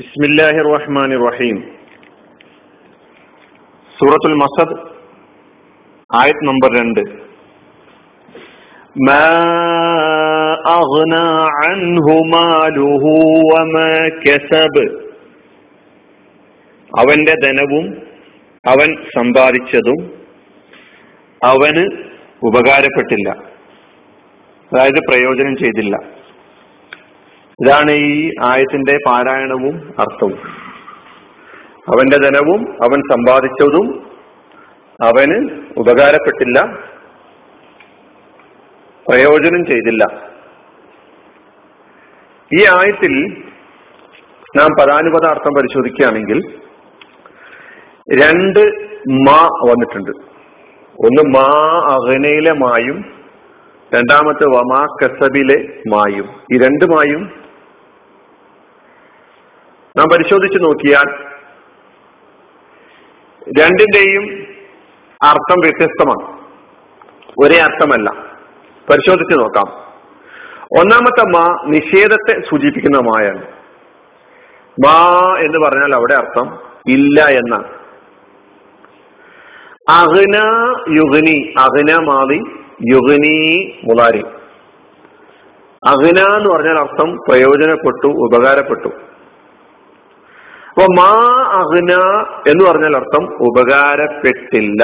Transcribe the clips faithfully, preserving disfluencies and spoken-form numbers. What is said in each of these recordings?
ബിസ്മില്ലാഹിർ റഹ്മാനിർ റഹീം. സൂറത്തുൽ മസദ് ആയത് നമ്പർ രണ്ട്. മാ അഗ്നാ അൻഹു മാലുഹു വമാ കസബ്, അവന്റെ ധനവും അവൻ സമ്പാദിച്ചതും അവന് ഉപകാരപ്പെട്ടില്ല, അതായത് പ്രയോജനം ചെയ്തില്ല. ഇതാണ് ഈ ആയത്തിന്റെ പാരായണവും അർത്ഥവും. അവന്റെ ധനവും അവൻ സമ്പാദിച്ചതും അവന് ഉപകാരപ്പെട്ടില്ല, പ്രയോജനം ചെയ്തില്ല. ഈ ആയത്തിൽ നാം പദാനുപദ അർത്ഥം പരിശോധിക്കുകയാണെങ്കിൽ രണ്ട് മാ വന്നിട്ടുണ്ട്. ഒന്ന് മാ അഗ്നയിലെ മായും, രണ്ടാമത്തെ വമാ കസബിലെ മായും. ഈ രണ്ട് മായും നാം പരിശോധിച്ചു നോക്കിയാൽ രണ്ടിന്റെയും അർത്ഥം വ്യത്യസ്തമാണ്, ഒരേ അർത്ഥമല്ല. പരിശോധിച്ചു നോക്കാം. ഒന്നാമത്തെ മാ നിഷേധത്തെ സൂചിപ്പിക്കുന്ന മായാണ്. മാ എന്ന് പറഞ്ഞാൽ അവിടെ അർത്ഥം ഇല്ല എന്നാണ്. അഗ്ന യുഗ്നി, അഗ്ന മാലി, യുഗ്നി മുലാരി. അഗ്ന എന്ന് പറഞ്ഞാൽ അർത്ഥം പ്രയോജനപ്പെട്ടു, ഉപകാരപ്പെട്ടു. അപ്പൊ മാ അഗ്ന എന്ന് പറഞ്ഞാൽ അർത്ഥം ഉപകാരപ്പെട്ടില്ല,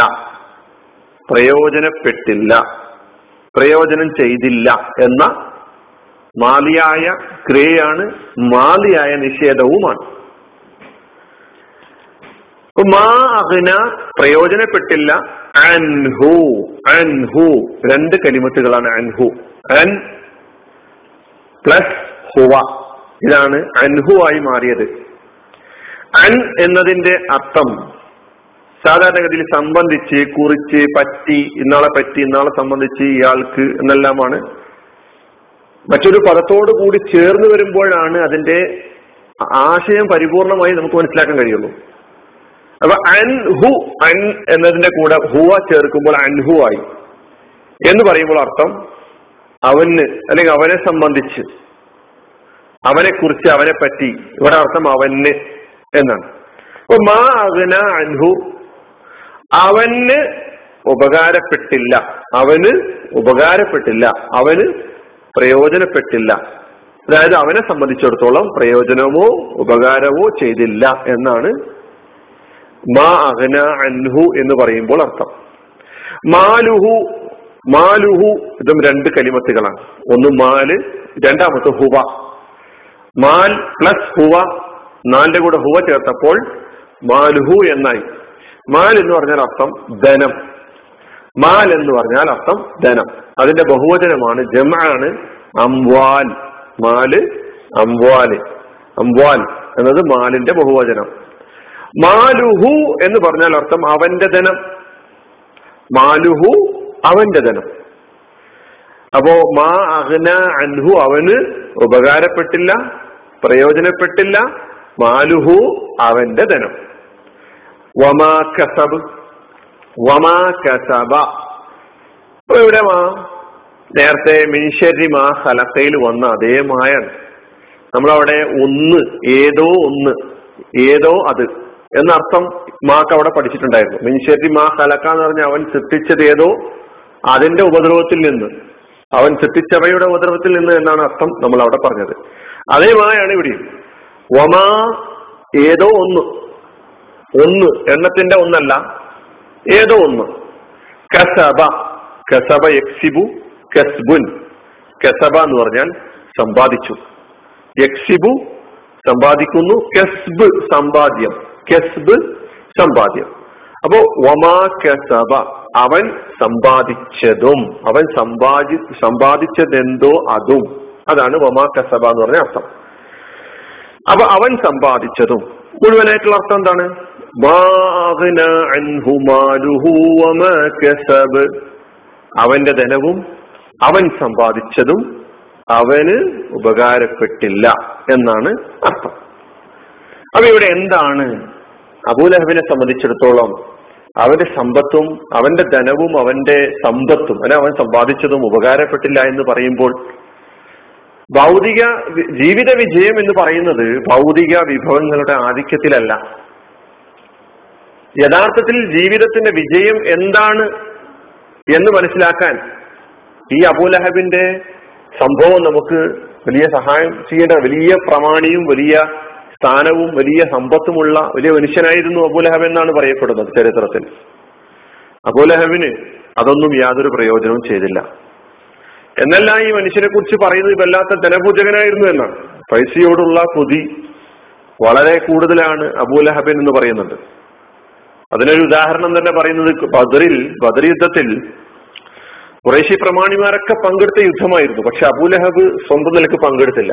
പ്രയോജനപ്പെട്ടില്ല, പ്രയോജനം ചെയ്തില്ല എന്ന മാലിയായ ക്രിയയാണ്, മാലിയായ നിഷേധവുമാണ്. മാ അഗ്ന പ്രയോജനപ്പെട്ടില്ല, അൻഹു, അൻഹു രണ്ട് കലിമത്തുകളാണ്. അൻഹു അൻ പ്ലസ് ഹുവ, ഇതാണ് അൻഹു ആയി മാറിയത്. അൻ എന്നതിന്റെ അർത്ഥം സാധാരണഗതിയിൽ സംബന്ധിച്ച്, കുറിച്ച്, പറ്റി, ഇന്നാളെ പറ്റി, ഇന്നാളെ സംബന്ധിച്ച്, ഇയാൾക്ക് എന്നെല്ലാമാണ്. മറ്റൊരു പദത്തോടു കൂടി ചേർന്ന് വരുമ്പോഴാണ് അതിന്റെ ആശയം പരിപൂർണമായി നമുക്ക് മനസ്സിലാക്കാൻ കഴിയുള്ളൂ. അപ്പൊ അൻഹു, അൻ എന്നതിന്റെ കൂടെ ഹുവ ചേർക്കുമ്പോൾ അൻഹു ആയി എന്ന് പറയുമ്പോൾ അർത്ഥം അവന്, അല്ലെങ്കിൽ അവനെ സംബന്ധിച്ച്, അവനെ കുറിച്ച്, അവനെ പറ്റി. ഇവിടെ അർത്ഥം അവന് എന്നാണ്. അപ്പൊ മാ അഗ്ന അൻഹു, അവന് ഉപകാരപ്പെട്ടില്ല, അവന് ഉപകാരപ്പെട്ടില്ല, അവന് പ്രയോജനപ്പെട്ടില്ല. അതായത് അവനെ സംബന്ധിച്ചിടത്തോളം പ്രയോജനമോ ഉപകാരമോ ചെയ്തില്ല എന്നാണ് മാ അഗ്ന അൻഹു എന്ന് പറയുമ്പോൾ അർത്ഥം. മാലുഹു, മാലുഹു ഇതും രണ്ട് കലിമത്തുകളാണ്. ഒന്ന് മാല്, രണ്ടാമത്തെ ഹുവ. മാൽ പ്ലസ് ഹുവ, നാലിന്റെ കൂടെ ഹുവ ചേർത്തപ്പോൾ മാലുഹു എന്നായി. മാൽ എന്ന് പറഞ്ഞാൽ അർത്ഥം ധനം, മാൽ എന്ന് പറഞ്ഞാൽ അർത്ഥം ധനം. അതിന്റെ ബഹുവചനമാണ്, ജമാണ് അംവാൽ. മാല് അംവാല്, അംവാൽ എന്നത് മാലിന്റെ ബഹുവചനം. മാലുഹു എന്ന് പറഞ്ഞാൽ അർത്ഥം അവന്റെ ധനം, മാലുഹു അവന്റെ ധനം. അപ്പോ മാ അഗ്ന അൻഹു, അവന് ഉപകാരപ്പെട്ടില്ല, പ്രയോജനപ്പെട്ടില്ല, മാലുഹു അവന്റെ ധനം. വമാ കസബ്, വമാ കസബ. ഇവിടെ മാ നേരത്തെ മിൻശരി മാ ഖലഖയിൽ വന്ന അതേ മായാണ്. നമ്മളവിടെ ഒന്ന്, ഏതോ ഒന്ന്, ഏതോ അത് എന്നർത്ഥം മാക്ക് അവിടെ പഠിച്ചിട്ടുണ്ടായിരുന്നു. മിൻശരി മാ ഖലഖ എന്ന് പറഞ്ഞാൽ അവൻ സൃഷ്ടിച്ചത് ഏതോ അതിന്റെ ഉപദ്രവത്തിൽ നിന്ന്, അവൻ സൃഷ്ടിച്ചവയുടെ ഉപദ്രവത്തിൽ നിന്ന് എന്നാണ് അർത്ഥം നമ്മൾ അവിടെ പറഞ്ഞത്. അതേ മായാണ് ഇവിടെയും. വമാ ഏതോ ഒന്ന്, ഒന്ന് എണ്ണത്തിന്റെ ഒന്നല്ല, ഏതോ ഒന്ന്. കസബ, കസബ യക്സിബു കസ്ബുൻ. കസബ എന്ന് പറഞ്ഞാൽ സമ്പാദിച്ചു, യക്സിബു സമ്പാദിക്കുന്നു, കസ്ബ് സമ്പാദ്യം, കസ്ബ് സമ്പാദ്യം. അപ്പോ വമാ കസബ, അവൻ സമ്പാദിച്ചതും അവൻ സമ്പാദി സമ്പാദിച്ചതെന്തോ അതും, അതാണ് വമാ കസബ എന്ന് പറഞ്ഞ അർത്ഥം. അപ്പൊ അവൻ സമ്പാദിച്ചതും മുഴുവനായിട്ടുള്ള അർത്ഥം എന്താണ്? അവന്റെ ധനവും അവൻ സമ്പാദിച്ചതും അവന് ഉപകാരപ്പെട്ടില്ല എന്നാണ് അർത്ഥം. അപ്പൊ ഇവിടെ എന്താണ് അബൂലഹബിനെ സംബന്ധിച്ചിടത്തോളം അവന്റെ സമ്പത്തും അവന്റെ ധനവും അവന്റെ സമ്പത്തും, അല്ലെ അവൻ സമ്പാദിച്ചതും ഉപകാരപ്പെട്ടില്ല എന്ന് പറയുമ്പോൾ ഭൗതിക ജീവിത വിജയം എന്ന് പറയുന്നത് ഭൗതിക വിഭവങ്ങളുടെ ആധിക്യത്തിലല്ല. യഥാർത്ഥത്തിൽ ജീവിതത്തിന്റെ വിജയം എന്താണ് എന്ന് മനസ്സിലാക്കാൻ ഈ അബൂലഹബിന്റെ സംഭവം നമുക്ക് വലിയ സഹായം ചെയ്യേണ്ട. വലിയ പ്രമാണിയും വലിയ സ്ഥാനവും വലിയ സമ്പത്തുമുള്ള വലിയ മനുഷ്യനായിരുന്നു അബൂലഹബ് എന്നാണ് പറയപ്പെടുന്നത് ചരിത്രത്തിൽ. അബൂലഹബിന് അതൊന്നും യാതൊരു പ്രയോജനവും ചെയ്തില്ല എന്നല്ല ഈ മനുഷ്യനെ കുറിച്ച് പറയുന്നത്. വല്ലാത്ത ധനപൂജകനായിരുന്നു എന്നാണ്. പൈസയോടുള്ള കൊതി വളരെ കൂടുതലാണ് അബൂലഹബിൻ എന്ന് പറയുന്നുണ്ട്. അതിനൊരു ഉദാഹരണം തന്നെ പറയുന്നത് ബദറിൽ ബദർ യുദ്ധത്തിൽ ഖുറൈശി പ്രമാണിമാരൊക്കെ പങ്കെടുത്ത യുദ്ധമായിരുന്നു. പക്ഷെ അബൂലഹബ് സ്വന്തം നിലക്ക് പങ്കെടുത്തില്ല.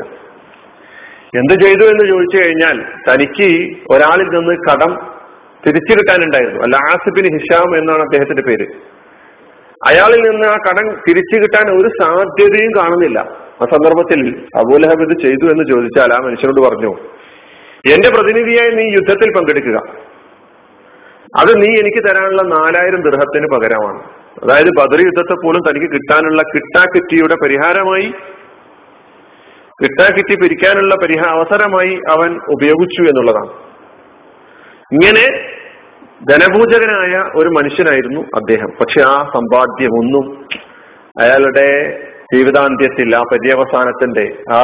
എന്ത് ചെയ്തു എന്ന് ചോദിച്ചു കഴിഞ്ഞാൽ തനിക്ക് ഒരാളിൽ നിന്ന് കടം തിരിച്ചു കിട്ടാനുണ്ടായിരുന്നു. അല്ല, ആസിഫിൻ ഹിശാം എന്നാണ് അദ്ദേഹത്തിന്റെ പേര്. അയാളിൽ നിന്ന് ആ കടം തിരിച്ചു കിട്ടാൻ ഒരു സാധ്യതയും കാണുന്നില്ല. ആ സന്ദർഭത്തിൽ അബൂലഹബ് ഇത് ചെയ്തു എന്ന് ചോദിച്ചാൽ ആ മനുഷ്യനോട് പറഞ്ഞു, എന്റെ പ്രതിനിധിയായി നീ യുദ്ധത്തിൽ പങ്കെടുക്കുക, അത് നീ എനിക്ക് തരാനുള്ള നാലായിരം ദർറത്തിന് പകരമാണ്. അതായത് ബദർ യുദ്ധത്തെ പോലും തനിക്ക് കിട്ടാനുള്ള കിട്ടാക്കിറ്റിയുടെ പരിഹാരമായി കിട്ടാക്കിറ്റി പിരിക്കാനുള്ള പരിഹാ അവസരമായി അവൻ ഉപയോഗിച്ചു എന്നുള്ളതാണ്. ഇങ്ങനെ ധനപൂജകനായ ഒരു മനുഷ്യനായിരുന്നു അദ്ദേഹം. പക്ഷെ ആ സമ്പാദ്യമൊന്നും അയാളുടെ ജീവിതാന്ത്യത്തിൽ, ആ പര്യവസാനത്തിന്റെ ആ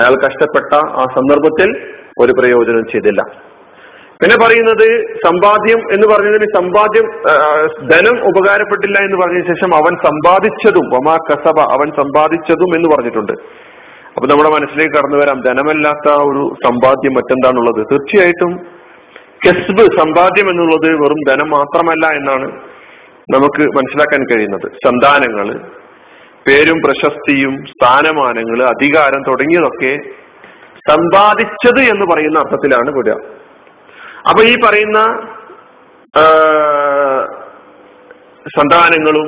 അയാൾ കഷ്ടപ്പെട്ട ആ സന്ദർഭത്തിൽ ഒരു പ്രയോജനം ചെയ്തില്ല. പിന്നെ പറയുന്നത് സമ്പാദ്യം എന്ന് പറഞ്ഞതിന് സമ്പാദ്യം ധനം ഉപകാരപ്പെട്ടില്ല എന്ന് പറഞ്ഞതിന് ശേഷം അവൻ സമ്പാദിച്ചതും വമാ കസബ അവൻ സമ്പാദിച്ചതും എന്ന് പറഞ്ഞിട്ടുണ്ട്. അപ്പൊ നമ്മുടെ മനസ്സിലേക്ക് കടന്നു വരാം, ധനമല്ലാത്ത ഒരു സമ്പാദ്യം മറ്റെന്താണുള്ളത്? തീർച്ചയായിട്ടും കസ്ബ്, സമ്പാദ്യം എന്നുള്ളത് വെറും ധനം മാത്രമല്ല എന്നാണ് നമുക്ക് മനസ്സിലാക്കാൻ കഴിയുന്നത്. സന്താനങ്ങള്, പേരും പ്രശസ്തിയും സ്ഥാനമാനങ്ങള്, അധികാരം തുടങ്ങിയതൊക്കെ സമ്പാദിച്ചത് എന്ന് പറയുന്ന അർത്ഥത്തിലാണ് വരിക. അപ്പൊ ഈ പറയുന്ന സന്താനങ്ങളും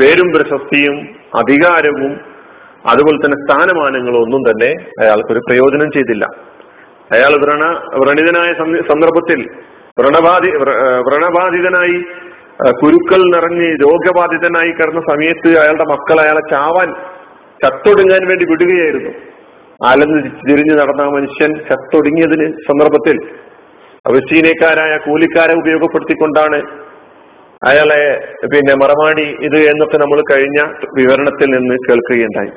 പേരും പ്രശസ്തിയും അധികാരവും അതുപോലെ തന്നെ സ്ഥാനമാനങ്ങളും ഒന്നും തന്നെ അയാൾക്കൊരു പ്രയോജനം ചെയ്തില്ല. അയാൾ വ്രണ വ്രണിതനായ സന്ദർഭത്തിൽ വ്രണബാധി വ്രണബാധിതനായി കുരുക്കൾ നിറഞ്ഞ് രോഗബാധിതനായി കിടന്ന സമയത്ത് അയാളുടെ മക്കൾ അയാളെ ചാവാൻ ചത്തൊടുങ്ങാൻ വേണ്ടി വിടുകയായിരുന്നു. അലന്ന് തിരിഞ്ഞു നടന്ന മനുഷ്യൻ ചത്തൊടുങ്ങിയതിന് സന്ദർഭത്തിൽ അവശീനക്കാരായ കൂലിക്കാരെ ഉപയോഗപ്പെടുത്തിക്കൊണ്ടാണ് അയാളെ പിന്നെ മറമാടി ഇത് എന്നൊക്കെ നമ്മൾ കഴിഞ്ഞ വിവരണത്തിൽ നിന്ന് കേൾക്കുകയുണ്ടായി.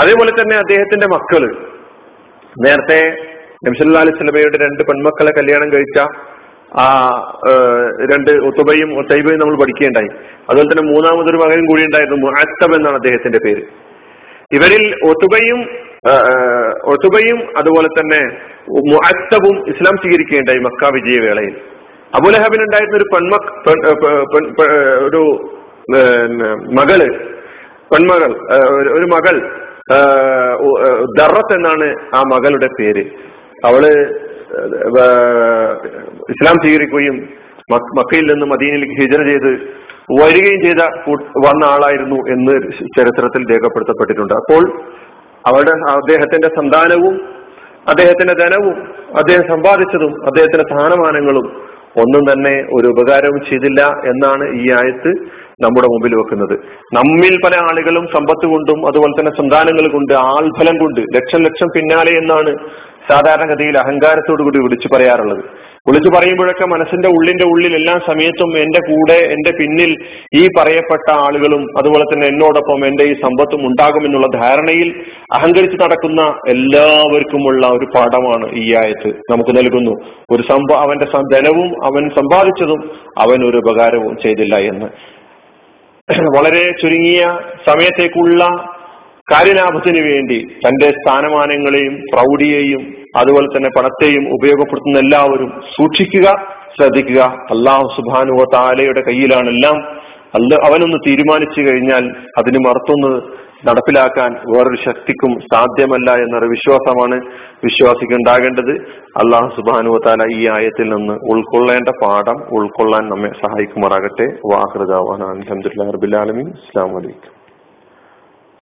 അതേപോലെ തന്നെ അദ്ദേഹത്തിന്റെ മക്കള്, നേരത്തെ നബിസല്ലല്ലാഹു അലൈഹി വസല്ലമയുടെ രണ്ട് പെൺമക്കളെ കല്യാണം കഴിച്ച ആ രണ്ട് ഒത്തുബയും ഉതൈബയും നമ്മൾ പഠിക്കുകയുണ്ടായി. അതുപോലെ തന്നെ മൂന്നാമതൊരു മകനും കൂടി ഉണ്ടായിരുന്നു, മുഅത്തബ് എന്നാണ് അദ്ദേഹത്തിന്റെ പേര്. ഇവരിൽ ഒത്തുബയും ഒത്തുബയും അതുപോലെ തന്നെ മുഅത്തബും ഇസ്ലാം സ്വീകരിക്കുകയുണ്ടായി മക്ക വിജയവേളയിൽ. അബൂലഹബിനുണ്ടായിരുന്ന ഒരു പെൺമ ഒരു മകള് പെൺമകൾ ഒരു മകൾ ദർറത്ത് എന്നാണ് ആ മകളുടെ പേര്. അവള് ഇസ്ലാം സ്വീകരിക്കുകയും മക്കയിൽ നിന്ന് മദീനയിലേക്ക് ഹിജറ ചെയ്ത് വരികയും ചെയ്ത വന്ന ആളായിരുന്നു എന്ന് ചരിത്രത്തിൽ രേഖപ്പെടുത്തപ്പെട്ടിട്ടുണ്ട്. അപ്പോൾ അവളുടെ അദ്ദേഹത്തിന്റെ സന്താനവും അദ്ദേഹത്തിന്റെ ധനവും അദ്ദേഹം സമ്പാദിച്ചതും അദ്ദേഹത്തിന്റെ സ്ഥാനമാനങ്ങളും ഒന്നും തന്നെ ഒരു ഉപകാരവും ചെയ്തില്ല എന്നാണ് ഈ ആയത്ത് നമ്മുടെ മുമ്പിൽ വെക്കുന്നത്. നമ്മിൽ പല ആളുകളും സമ്പത്ത് കൊണ്ടും അതുപോലെ തന്നെ സന്താനങ്ങൾ കൊണ്ട് ആൾഫലം കൊണ്ട് ലക്ഷം ലക്ഷം പിന്നാലെ എന്നാണ് സാധാരണഗതിയിൽ അഹങ്കാരത്തോടു കൂടി വിളിച്ചു പറയാറുള്ളത്. വിളിച്ചു പറയുമ്പോഴൊക്കെ മനസ്സിന്റെ ഉള്ളിന്റെ ഉള്ളിൽ എല്ലാ സമയത്തും എന്റെ കൂടെ എന്റെ പിന്നിൽ ഈ പറയപ്പെട്ട ആളുകളും അതുപോലെ തന്നെ എന്നോടൊപ്പം എന്റെ ഈ സമ്പത്തും ഉണ്ടാകുമെന്നുള്ള ധാരണയിൽ അഹങ്കരിച്ച് നടക്കുന്ന എല്ലാവർക്കുമുള്ള ഒരു പാഠമാണ് ഈ ആയത്ത് നമുക്ക് നൽകുന്നു. ഒരു സമ്പ അവന്റെ ധനവും അവൻ സമ്പാദിച്ചതും അവൻ ഒരു ഉപകാരവും ചെയ്തില്ല എന്ന്. വളരെ ചുരുങ്ങിയ സമയത്തേക്കുള്ള കാര്യലാഭത്തിന് വേണ്ടി തന്റെ സ്ഥാനമാനങ്ങളെയും പ്രൗഢിയെയും അതുപോലെ തന്നെ പണത്തെയും ഉപയോഗപ്പെടുത്തുന്ന എല്ലാവരും സൂക്ഷിക്കുക, ശ്രദ്ധിക്കുക. അല്ലാഹു സുബ്ഹാനഹു വ തആലയുടെ കയ്യിലാണ് എല്ലാം. അല്ല, അവനൊന്ന് തീരുമാനിച്ചു കഴിഞ്ഞാൽ അതിന് മറുത്തൊന്ന് നടപ്പിലാക്കാൻ വേറൊരു ശക്തിക്കും സാധ്യമല്ല എന്നൊരു വിശ്വാസമാണ് വിശ്വാസിക്ക് ഉണ്ടാകേണ്ടത്. അല്ലാഹു സുബ്ഹാനഹു വ തആല ഈ ആയത്തിൽ നിന്ന് ഉൾക്കൊള്ളേണ്ട പാഠം ഉൾക്കൊള്ളാൻ നമ്മെ സഹായിക്കുമാറാകട്ടെ. വആഖിറു ദഅ്വാനാ അൽഹംദുലില്ലാഹി റബ്ബിൽ ആലമീൻ. അസ്സലാമു അലൈക്കും.